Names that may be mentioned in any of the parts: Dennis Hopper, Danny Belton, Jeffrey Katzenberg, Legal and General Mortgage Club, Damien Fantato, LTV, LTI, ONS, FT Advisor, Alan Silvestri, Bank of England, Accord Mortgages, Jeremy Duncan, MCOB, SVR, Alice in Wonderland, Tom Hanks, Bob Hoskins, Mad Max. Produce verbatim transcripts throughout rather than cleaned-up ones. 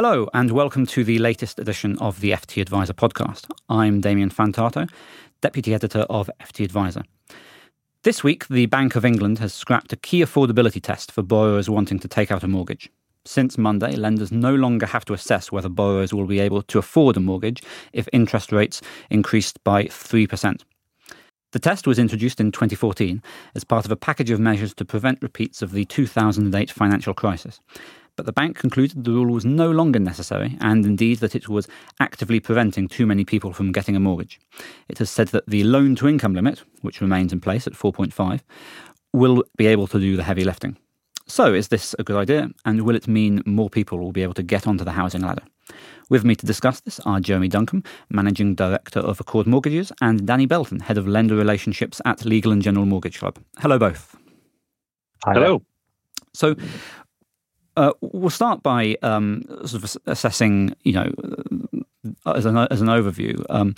Hello and welcome to the latest edition of the F T Advisor podcast. I'm Damien Fantato, Deputy Editor of F T Advisor. This week, the Bank of England has scrapped a key affordability test for borrowers wanting to take out a mortgage. Since Monday, lenders no longer have to assess whether borrowers will be able to afford a mortgage if interest rates increased by three percent. The test was introduced in twenty fourteen as part of a package of measures to prevent repeats of the two thousand eight financial crisis. But the bank concluded the rule was no longer necessary and indeed that it was actively preventing too many people from getting a mortgage. It has said that the loan-to-income limit, which remains in place at four point five, will be able to do the heavy lifting. So is this a good idea, and will it mean more people will be able to get onto the housing ladder? With me to discuss this are Jeremy Duncan, Managing Director of Accord Mortgages, and Danny Belton, Head of Lender Relationships at Legal and General Mortgage Club. Hello both. Hi. Hello. So... Uh, we'll start by um, sort of assessing, you know, as an as an overview. Um,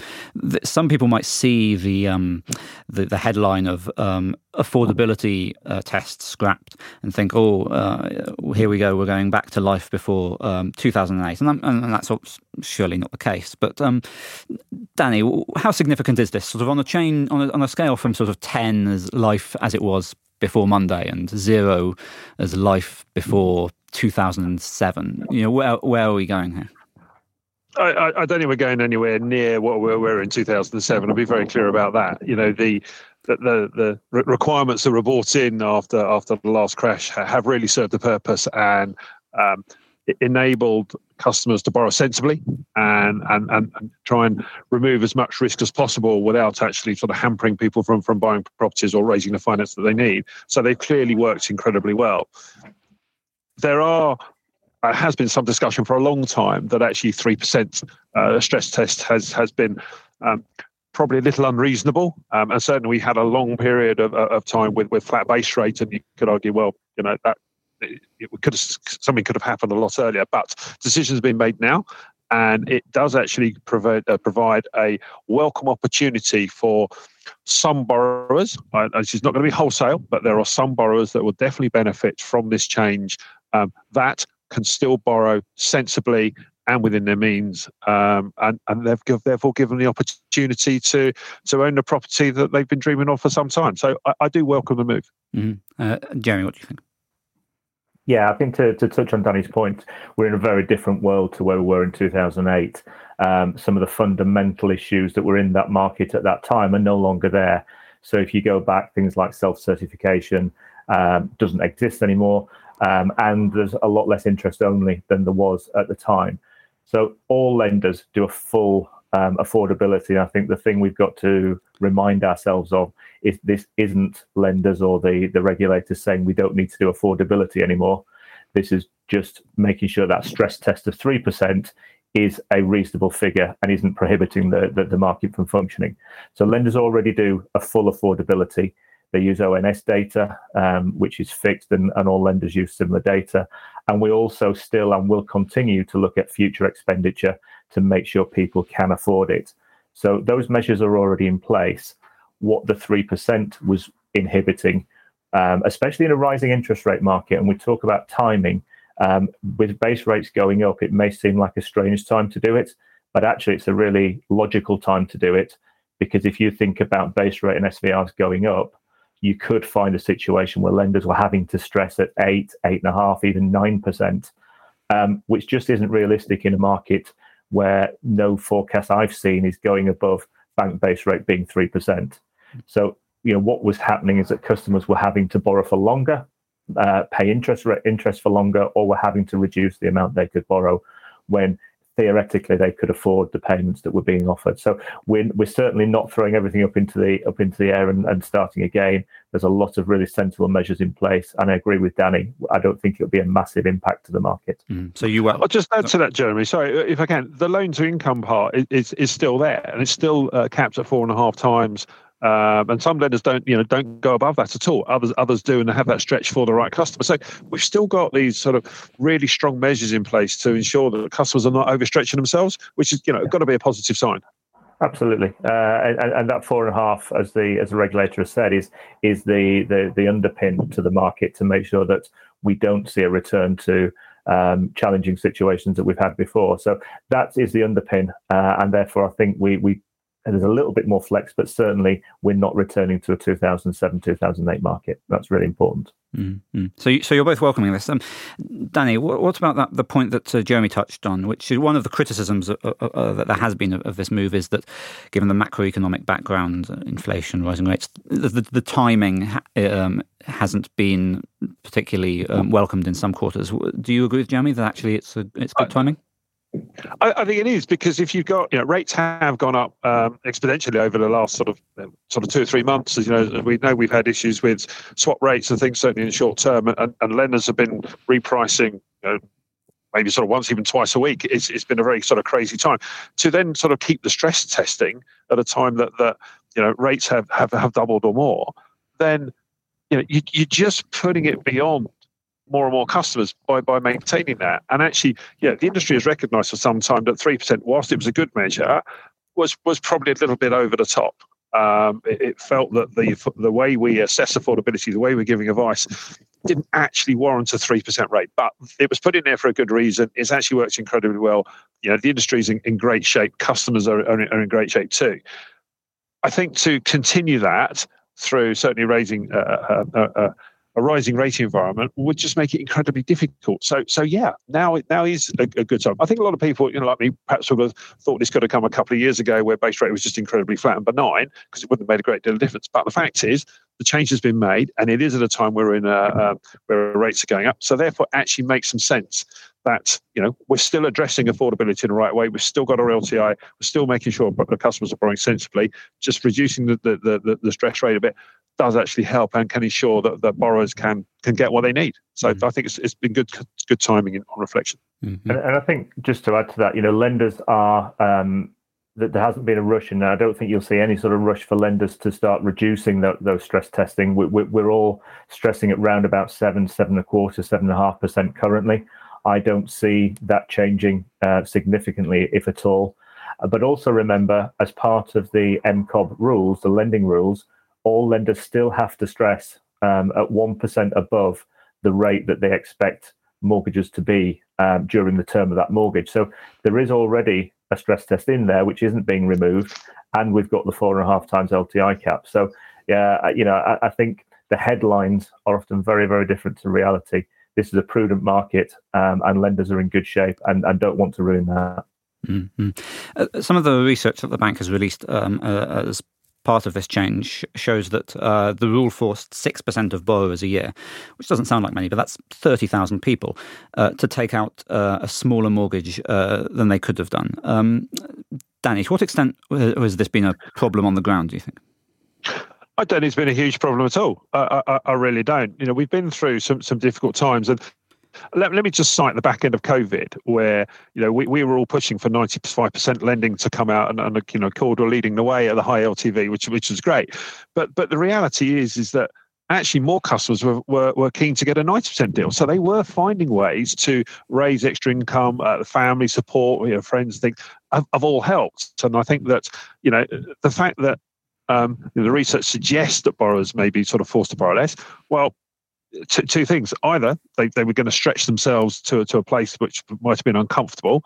th- some people might see the um, the, the headline of um, affordability uh, tests scrapped and think, oh, uh, here we go, we're going back to life before um, two thousand eight, and, I'm, and that's surely not the case. But um, Danny, how significant is this? Sort of on a chain, on a, on a scale from sort of ten as life as it was before Monday and zero as life before two thousand seven. You know, where where are we going here? I, I don't think we're going anywhere near what we were in two thousand seven. I'll be very clear about that. You know, the the the requirements that were brought in after after the last crash have really served the purpose and um, enabled customers to borrow sensibly and, and and try and remove as much risk as possible without actually sort of hampering people from from buying properties or raising the finance that they need. So they've clearly worked incredibly well. There are, uh, has been some discussion for a long time that actually three percent uh, stress test has has been um, probably a little unreasonable. Um, and certainly we had a long period of, of time with, with flat base rate, and you could argue, well, you know, that it, it could have, something could have happened a lot earlier. But decisions have been made now, and it does actually provide, uh, provide a welcome opportunity for some borrowers. Uh, this is not going to be wholesale, but there are some borrowers that will definitely benefit from this change Um, that can still borrow sensibly and within their means, um, and, and they've give, therefore given the opportunity to to own the property that they've been dreaming of for some time. So I, I do welcome the move. Mm-hmm. Uh, Jeremy, what do you think? Yeah, I think to, to touch on Danny's point, we're in a very different world to where we were in two thousand eight. Um, some of the fundamental issues that were in that market at that time are no longer there. So if you go back, things like self-certification um, doesn't exist anymore. Um, and there's a lot less interest only than there was at the time. So all lenders do a full um, affordability. I think the thing we've got to remind ourselves of is this isn't lenders or the, the regulators saying we don't need to do affordability anymore. This is just making sure that stress test of three percent is a reasonable figure and isn't prohibiting the, the, the market from functioning. So lenders already do a full affordability. They use O N S data, um, which is fixed, and, and all lenders use similar data. And we also still and will continue to look at future expenditure to make sure people can afford it. So those measures are already in place. What the three percent was inhibiting, um, especially in a rising interest rate market, and we talk about timing, um, with base rates going up, it may seem like a strange time to do it, but actually it's a really logical time to do it, because if you think about base rate and S V Rs going up, you could find a situation where lenders were having to stress at eight, eight and a half, even nine percent, um, which just isn't realistic in a market where no forecast I've seen is going above bank base rate being three percent. So, you know, what was happening is that customers were having to borrow for longer, uh, pay interest rate, interest for longer, or were having to reduce the amount they could borrow when theoretically they could afford the payments that were being offered. So we're, we're certainly not throwing everything up into the up into the air and, and starting again. There's a lot of really sensible measures in place, and I agree with Danny. I don't think it'll be a massive impact to the market. Mm. So you, were... I'll just add to that, Jeremy. Sorry, if I can, the loan to income part is, is is still there, and it's still uh, capped at four and a half times. Um, and some lenders don't, you know, don't go above that at all. Others, others do, and they have that stretch for the right customer. So we've still got these sort of really strong measures in place to ensure that customers are not overstretching themselves, which is, you know, yeah. got to be a positive sign. Absolutely, uh, and, and that four and a half, as the as the regulator has said, is is the the the underpin to the market to make sure that we don't see a return to um, challenging situations that we've had before. So that is the underpin, uh, and therefore I think we we there's a little bit more flex, but certainly we're not returning to a two thousand seven, two thousand eight market. That's really important. Mm-hmm. So, you, so you're both welcoming this. Um, Danny, what, what about that? The point that uh, Jeremy touched on, which is one of the criticisms uh, uh, uh, that there has been of, of this move, is that given the macroeconomic background, uh, inflation, rising rates, the, the, the timing ha- um, hasn't been particularly um, welcomed in some quarters. Do you agree with Jeremy that actually it's a, it's good timing? I, I think it is, because if you've got, you know, rates have gone up um, exponentially over the last sort of sort of two or three months. As you know, we know we've had issues with swap rates and things, certainly in the short term, and, and lenders have been repricing, you know, maybe sort of once, even twice a week. It's it's been a very sort of crazy time to then sort of keep the stress testing at a time that that you know rates have have, have doubled or more. Then you know you, you're just putting it beyond more and more customers by, by maintaining that. And actually, yeah, the industry has recognised for some time that three percent, whilst it was a good measure, was was probably a little bit over the top. Um, it, it felt that the the way we assess affordability, the way we're giving advice, didn't actually warrant a three percent rate. But it was put in there for a good reason. It's actually worked incredibly well. You know, the industry's in, in great shape. Customers are, are, are in great shape too. I think to continue that through certainly raising... Uh, uh, uh, a rising rate environment would just make it incredibly difficult. So, so yeah, now now is a, a good time. I think a lot of people, you know, like me, perhaps would have thought this could have come a couple of years ago, where base rate was just incredibly flat and benign, because it wouldn't have made a great deal of difference. But the fact is, the change has been made, and it is at a time where we're in a, uh, where rates are going up. So, therefore, actually makes some sense that, you know, we're still addressing affordability in the right way. We've still got our L T I. We're still making sure the customers are borrowing sensibly. Just reducing the the the, the stress rate a bit does actually help and can ensure that the borrowers can can get what they need. So mm-hmm. I think it's it's been good good timing on reflection. Mm-hmm. And, and I think just to add to that, you know, lenders are um, that there hasn't been a rush, and I don't think you'll see any sort of rush for lenders to start reducing the, those stress testing. We, we, we're all stressing at round about seven, seven and a quarter, seven and a half percent currently. I don't see that changing uh, significantly, if at all. But also remember, as part of the M C O B rules, the lending rules, all lenders still have to stress um, at one percent above the rate that they expect mortgages to be um, during the term of that mortgage. So there is already a stress test in there, which isn't being removed, and we've got the four and a half times L T I cap. So, yeah, you know, I, I think the headlines are often very, very different to reality. This is a prudent market, um, and lenders are in good shape and, and don't want to ruin that. Mm-hmm. Uh, some of the research that the bank has released um, uh, as part of this change shows that uh, the rule forced six percent of borrowers a year, which doesn't sound like many, but that's thirty thousand people, uh, to take out uh, a smaller mortgage uh, than they could have done. Um, Danny, to what extent has this been a problem on the ground, do you think? I don't think it's been a huge problem at all. I, I, I really don't. You know, we've been through some, some difficult times, and Let, let me just cite the back end of COVID, where you know we, we were all pushing for ninety-five percent lending to come out, and, and you know Cord were leading the way at the high L T V, which which was great. But but the reality is is that actually more customers were, were, were keen to get a ninety percent deal, so they were finding ways to raise extra income. Uh, family support, you know, friends, things have, have all helped. And I think that you know the fact that um, the research suggests that borrowers may be sort of forced to borrow less. Well, Two, two things. Either they, they were going to stretch themselves to, to a place which might have been uncomfortable.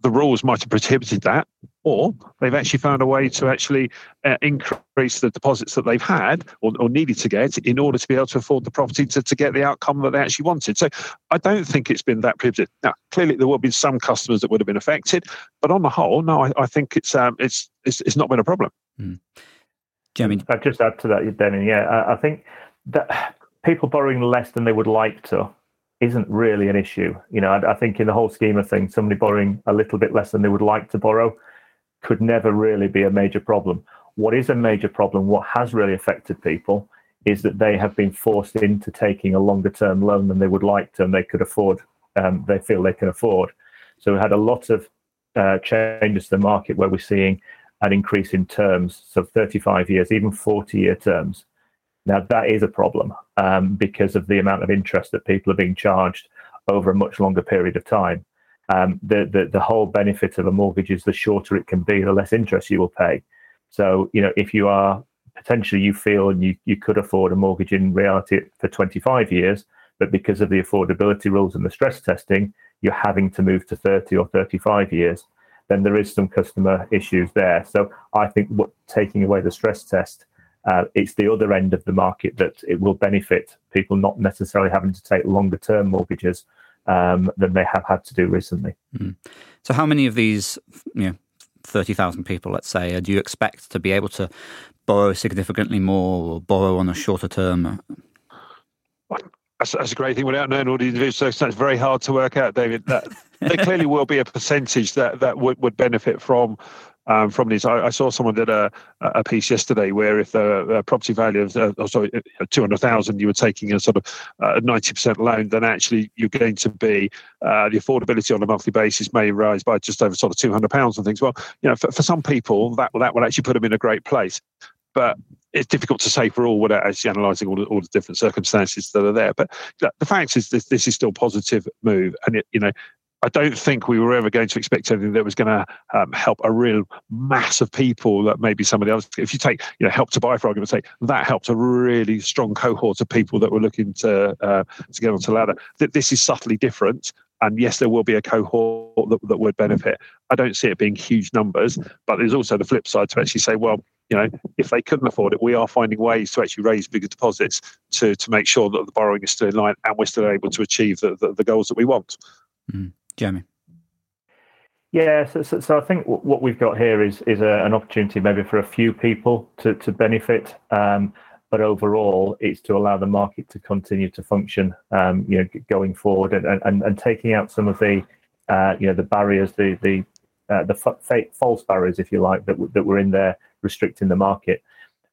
The rules might have prohibited that. Or they've actually found a way to actually uh, increase the deposits that they've had or, or needed to get in order to be able to afford the property to, to get the outcome that they actually wanted. So I don't think it's been that prohibitive. Now, clearly there will be some customers that would have been affected. But on the whole, no, I, I think it's, um, it's it's it's not been a problem. Mm. Jeremy? I'd just add to that, Danny. Yeah, I, I think that... people borrowing less than they would like to isn't really an issue. You know, I, I think in the whole scheme of things, somebody borrowing a little bit less than they would like to borrow could never really be a major problem. What is a major problem, what has really affected people, is that they have been forced into taking a longer term loan than they would like to and they could afford, um, they feel they can afford. So we had a lot of uh, changes to the market where we're seeing an increase in terms, so thirty-five years, even forty-year terms. Now, that is a problem um, because of the amount of interest that people are being charged over a much longer period of time. Um, the, the the whole benefit of a mortgage is the shorter it can be, the less interest you will pay. So, you know, if you are potentially you feel and you, you could afford a mortgage in reality for twenty-five years, But because of the affordability rules and the stress testing, you're having to move to thirty or thirty-five years. Then there is some customer issues there. So I think what, taking away the stress test, uh, it's the other end of the market that it will benefit people not necessarily having to take longer term mortgages um, than they have had to do recently. Mm. So how many of these, you know, thirty thousand people, let's say, do you expect to be able to borrow significantly more or borrow on a shorter term? That's, that's a great thing. Without knowing all these research, that's very hard to work out, David. That, there clearly will be a percentage that, that would, would benefit from um, from these. I, I saw someone did a, a piece yesterday where if the uh, property value of uh, oh, sorry, two hundred thousand, you were taking a sort of uh, ninety percent loan, then actually you're going to be, uh, the affordability on a monthly basis may rise by just over sort of two hundred pounds and things. Well, you know, for, for some people, that, that will actually put them in a great place. But it's difficult to say for all without actually analysing all, all the different circumstances that are there. But the fact is, this, this is still a positive move. And, it, you know, I don't think we were ever going to expect anything that was going to um, help a real mass of people that maybe some of the others. If you take, you know, Help to Buy, for argument's sake, that helped a really strong cohort of people that were looking to uh, to get onto ladder. This is subtly different. And yes, there will be a cohort that, that would benefit. I don't see it being huge numbers, but there's also the flip side to actually say, well, you know, if they couldn't afford it, we are finding ways to actually raise bigger deposits to to make sure that the borrowing is still in line and we're still able to achieve the, the, the goals that we want. Mm. Jeremy? Yeah, so, so, so I think w- what we've got here is is a, an opportunity maybe for a few people to, to benefit, um, but overall it's to allow the market to continue to function, um, you know, going forward and, and, and taking out some of the, uh, you know, the barriers, the the uh, the f- false barriers, if you like, that w- that were in there restricting the market.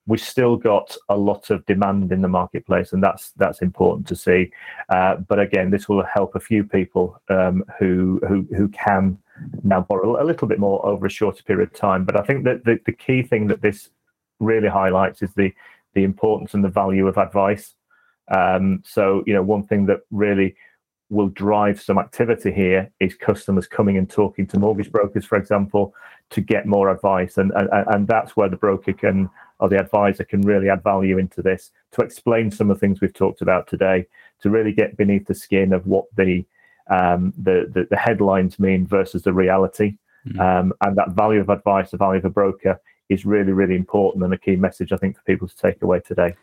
We've still got a lot of demand in the marketplace, and that's that's important to see. Uh, but again, this will help a few people um, who, who who can now borrow a little bit more over a shorter period of time. But I think that the, the key thing that this really highlights is the the importance and the value of advice. Um, so, you know, one thing that really will drive some activity here is customers coming and talking to mortgage brokers, for example, to get more advice. And, and, and that's where the broker can, or the advisor can really add value into this, to explain some of the things we've talked about today, to really get beneath the skin of what the um, the, the, the headlines mean versus the reality. Mm-hmm. Um, and that value of advice, the value of a broker is really, really important and a key message, I think, for people to take away today.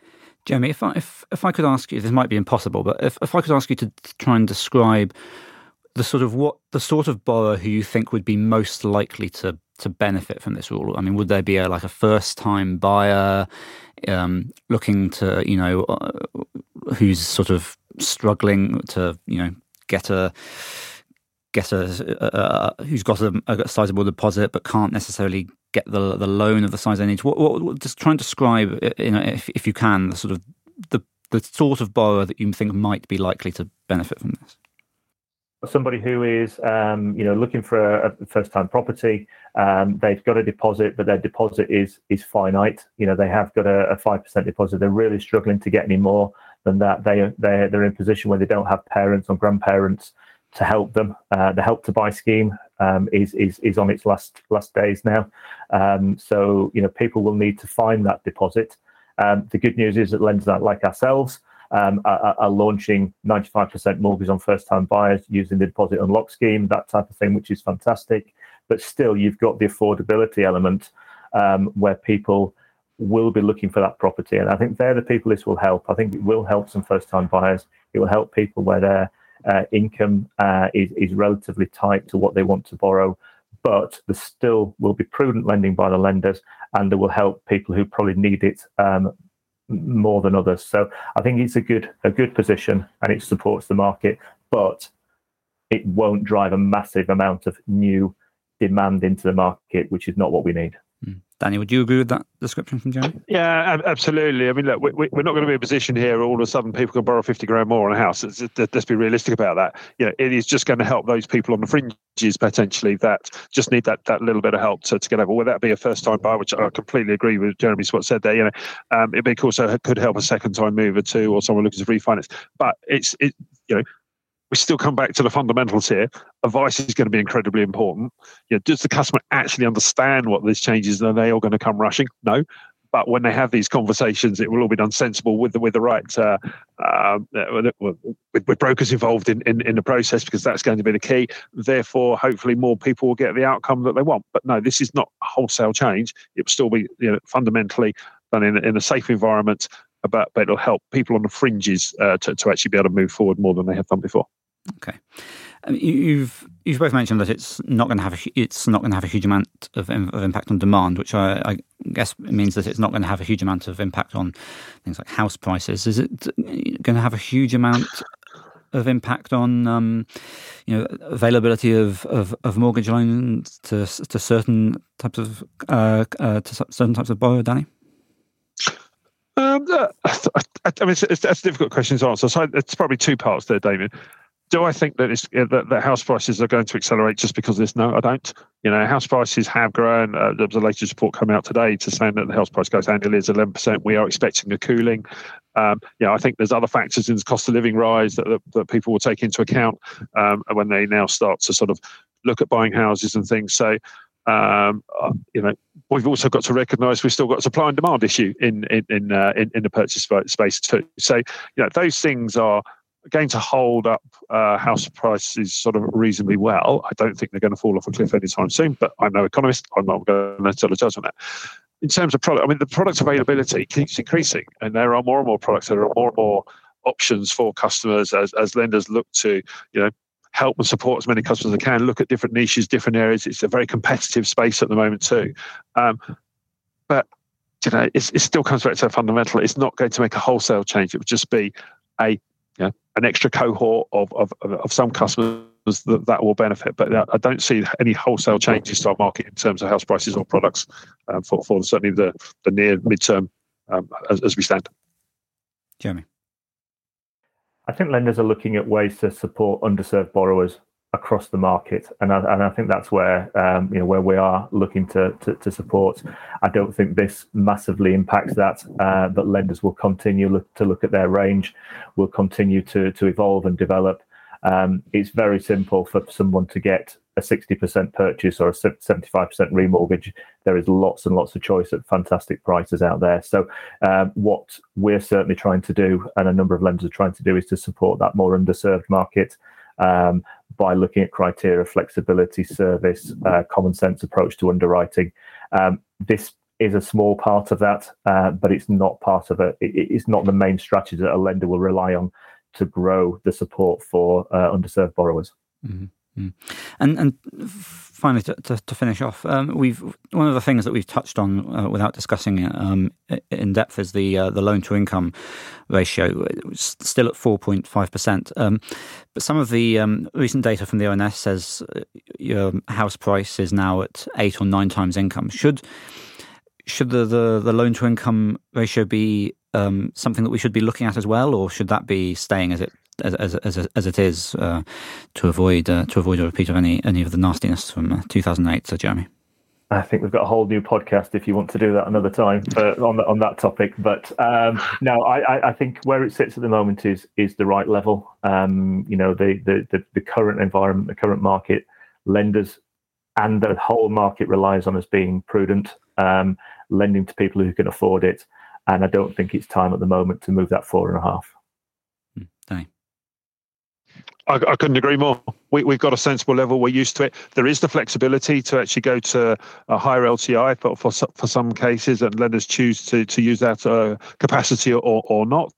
Jeremy, if I, if, if I could ask you, this might be impossible, but if, if I could ask you to try and describe the sort of what the sort of borrower who you think would be most likely to to benefit from this rule. I mean, would there be a, like a first-time buyer um, looking to, you know, uh, who's sort of struggling to, you know, get a get a uh, who's got a, a sizable deposit but can't necessarily get the the loan of the size they need? What, what, what, just try and describe, you know, if if you can, the sort of the the sort of borrower that you think might be likely to benefit from this. Somebody who is, um, you know, looking for a, a first-time property. Um, they've got a deposit, but their deposit is is finite. You know, they have got a five percent deposit. They're really struggling to get any more than that. They they they're in a position where they don't have parents or grandparents to help them. Uh, the Help to Buy scheme um, is is is on its last last days now. Um, so you know, people will need to find that deposit. Um, the good news is that lenders like ourselves um, are, are launching ninety-five percent mortgages on first-time buyers using the deposit unlock scheme, that type of thing, which is fantastic. But still, you've got the affordability element um, where people will be looking for that property, and I think they're the people this will help. I think it will help some first-time buyers. It will help people where their Uh, income uh, is, is relatively tight to what they want to borrow, but there still will be prudent lending by the lenders, and they will help people who probably need it um, more than others. So I think it's a good a good position, and it supports the market, but it won't drive a massive amount of new demand into the market, which is not what we need. Mm. Danny, would you agree with that description from Jeremy? Yeah, absolutely. I mean, look, we, we're not going to be in a position here all of a sudden people can borrow fifty grand more on a house. It's, it, let's be realistic about that. You know, it is just going to help those people on the fringes potentially that just need that that little bit of help to, to get over. Whether that be a first-time buyer, which I completely agree with Jeremy's what said there, you know, um, it may also could help a second-time mover too, or someone looking to refinance. But it's it, you know. We still come back to the fundamentals here. Advice is going to be incredibly important. You know, does the customer actually understand what these changes are? Are they all going to come rushing? No. But when they have these conversations, it will all be done sensible with the with the right uh, uh, with, with brokers involved in, in in the process, because that's going to be the key. Therefore, hopefully, more people will get the outcome that they want. But no, this is not wholesale change. It will still be, you know, fundamentally done in in a safe environment. But but it'll help people on the fringes uh, to to actually be able to move forward more than they have done before. Okay, um, you've you've both mentioned that it's not going to have a, it's not going to have a huge amount of, of impact on demand, which I, I guess means that it's not going to have a huge amount of impact on things like house prices. Is it going to have a huge amount of impact on um, you know availability of, of, of mortgage loans to to certain types of uh, uh, to certain types of borrower, Danny? Um, uh, I, I mean, it's, it's, that's a difficult question to answer. So it's probably two parts there, Damien. Do I think that, it's, that that house prices are going to accelerate just because of this? No, I don't. You know, house prices have grown. Uh, there was a latest report coming out today to saying that the house price goes annually is eleven percent. We are expecting a cooling. Um, you know, I think there's other factors in the cost of living rise that, that, that people will take into account um, when they now start to sort of look at buying houses and things. So, um, you know, we've also got to recognise we've still got a supply and demand issue in in in, uh, in in the purchase space too. So, you know, those things are going to hold up uh, house prices sort of reasonably well. I don't think they're going to fall off a cliff anytime soon, but I'm no economist. I'm not going to sort of judge on that. In terms of product, I mean, the product availability keeps increasing, and there are more and more products. There are more and more options for customers as, as lenders look to, you know, help and support as many customers as they can, look at different niches, different areas. It's a very competitive space at the moment too. Um, but, you know, it's, it still comes back to fundamental. It's not going to make a wholesale change. It would just be a Yeah, an extra cohort of, of of some customers that that will benefit, but I don't see any wholesale changes to our market in terms of house prices or products um, for for certainly the the near midterm um, as, as we stand. Jeremy, I think lenders are looking at ways to support underserved borrowers across the market, and I, and I think that's where um, you know where we are looking to, to to support. I don't think this massively impacts that, uh, but lenders will continue look, to look at their range, will continue to to evolve and develop. Um, it's very simple for someone to get a sixty percent purchase or a seventy-five percent remortgage. There is lots and lots of choice at fantastic prices out there. So um, what we're certainly trying to do, and a number of lenders are trying to do, is to support that more underserved market. Um, by looking at criteria, flexibility, service, uh, common sense approach to underwriting. Um, this is a small part of that, uh, but it's not part of a, it. It's not the main strategy that a lender will rely on to grow the support for uh, underserved borrowers. Mm-hmm. And and finally, to, to, to finish off, um, we've one of the things that we've touched on uh, without discussing it um, in depth is the uh, the loan to income ratio, still at four point five percent. Um, but some of the um, recent data from the O N S says your house price is now at eight or nine times income. Should should the the, the loan to income ratio be um, something that we should be looking at as well, or should that be staying as it? As, as as as it is uh, to avoid uh, to avoid a repeat of any any of the nastiness from uh, two thousand eight, so Jeremy. I think we've got a whole new podcast if you want to do that another time uh, on the, on that topic. But um, no, I, I think where it sits at the moment is is the right level. Um, you know, the, the the the current environment, the current market, lenders, and the whole market relies on us being prudent, um, lending to people who can afford it. And I don't think it's time at the moment to move that four and a half. Mm, Danny. I, I couldn't agree more. We, we've got a sensible level. We're used to it. There is the flexibility to actually go to a higher L T I for for, for some cases, and lenders choose to to use that uh, capacity or or not.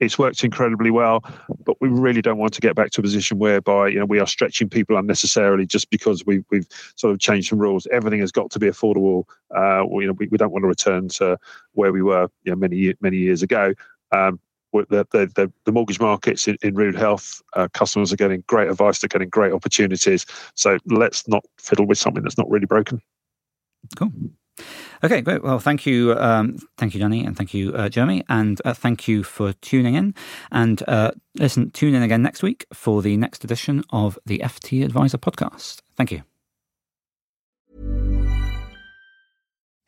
It's worked incredibly well, but we really don't want to get back to a position whereby, you know, we are stretching people unnecessarily just because we, we've sort of changed some rules. Everything has got to be affordable. Uh, we, you know, we, we don't want to return to where we were, you know, many many years ago. Um, The, the, the mortgage market's in, in rude health. Uh, customers are getting great advice. They're getting great opportunities. So let's not fiddle with something that's not really broken. Cool. Okay, great. Well, thank you. Um, thank you, Danny, and thank you, uh, Jeremy. And uh, thank you for tuning in. And uh, listen, tune in again next week for the next edition of the F T Advisor podcast. Thank you.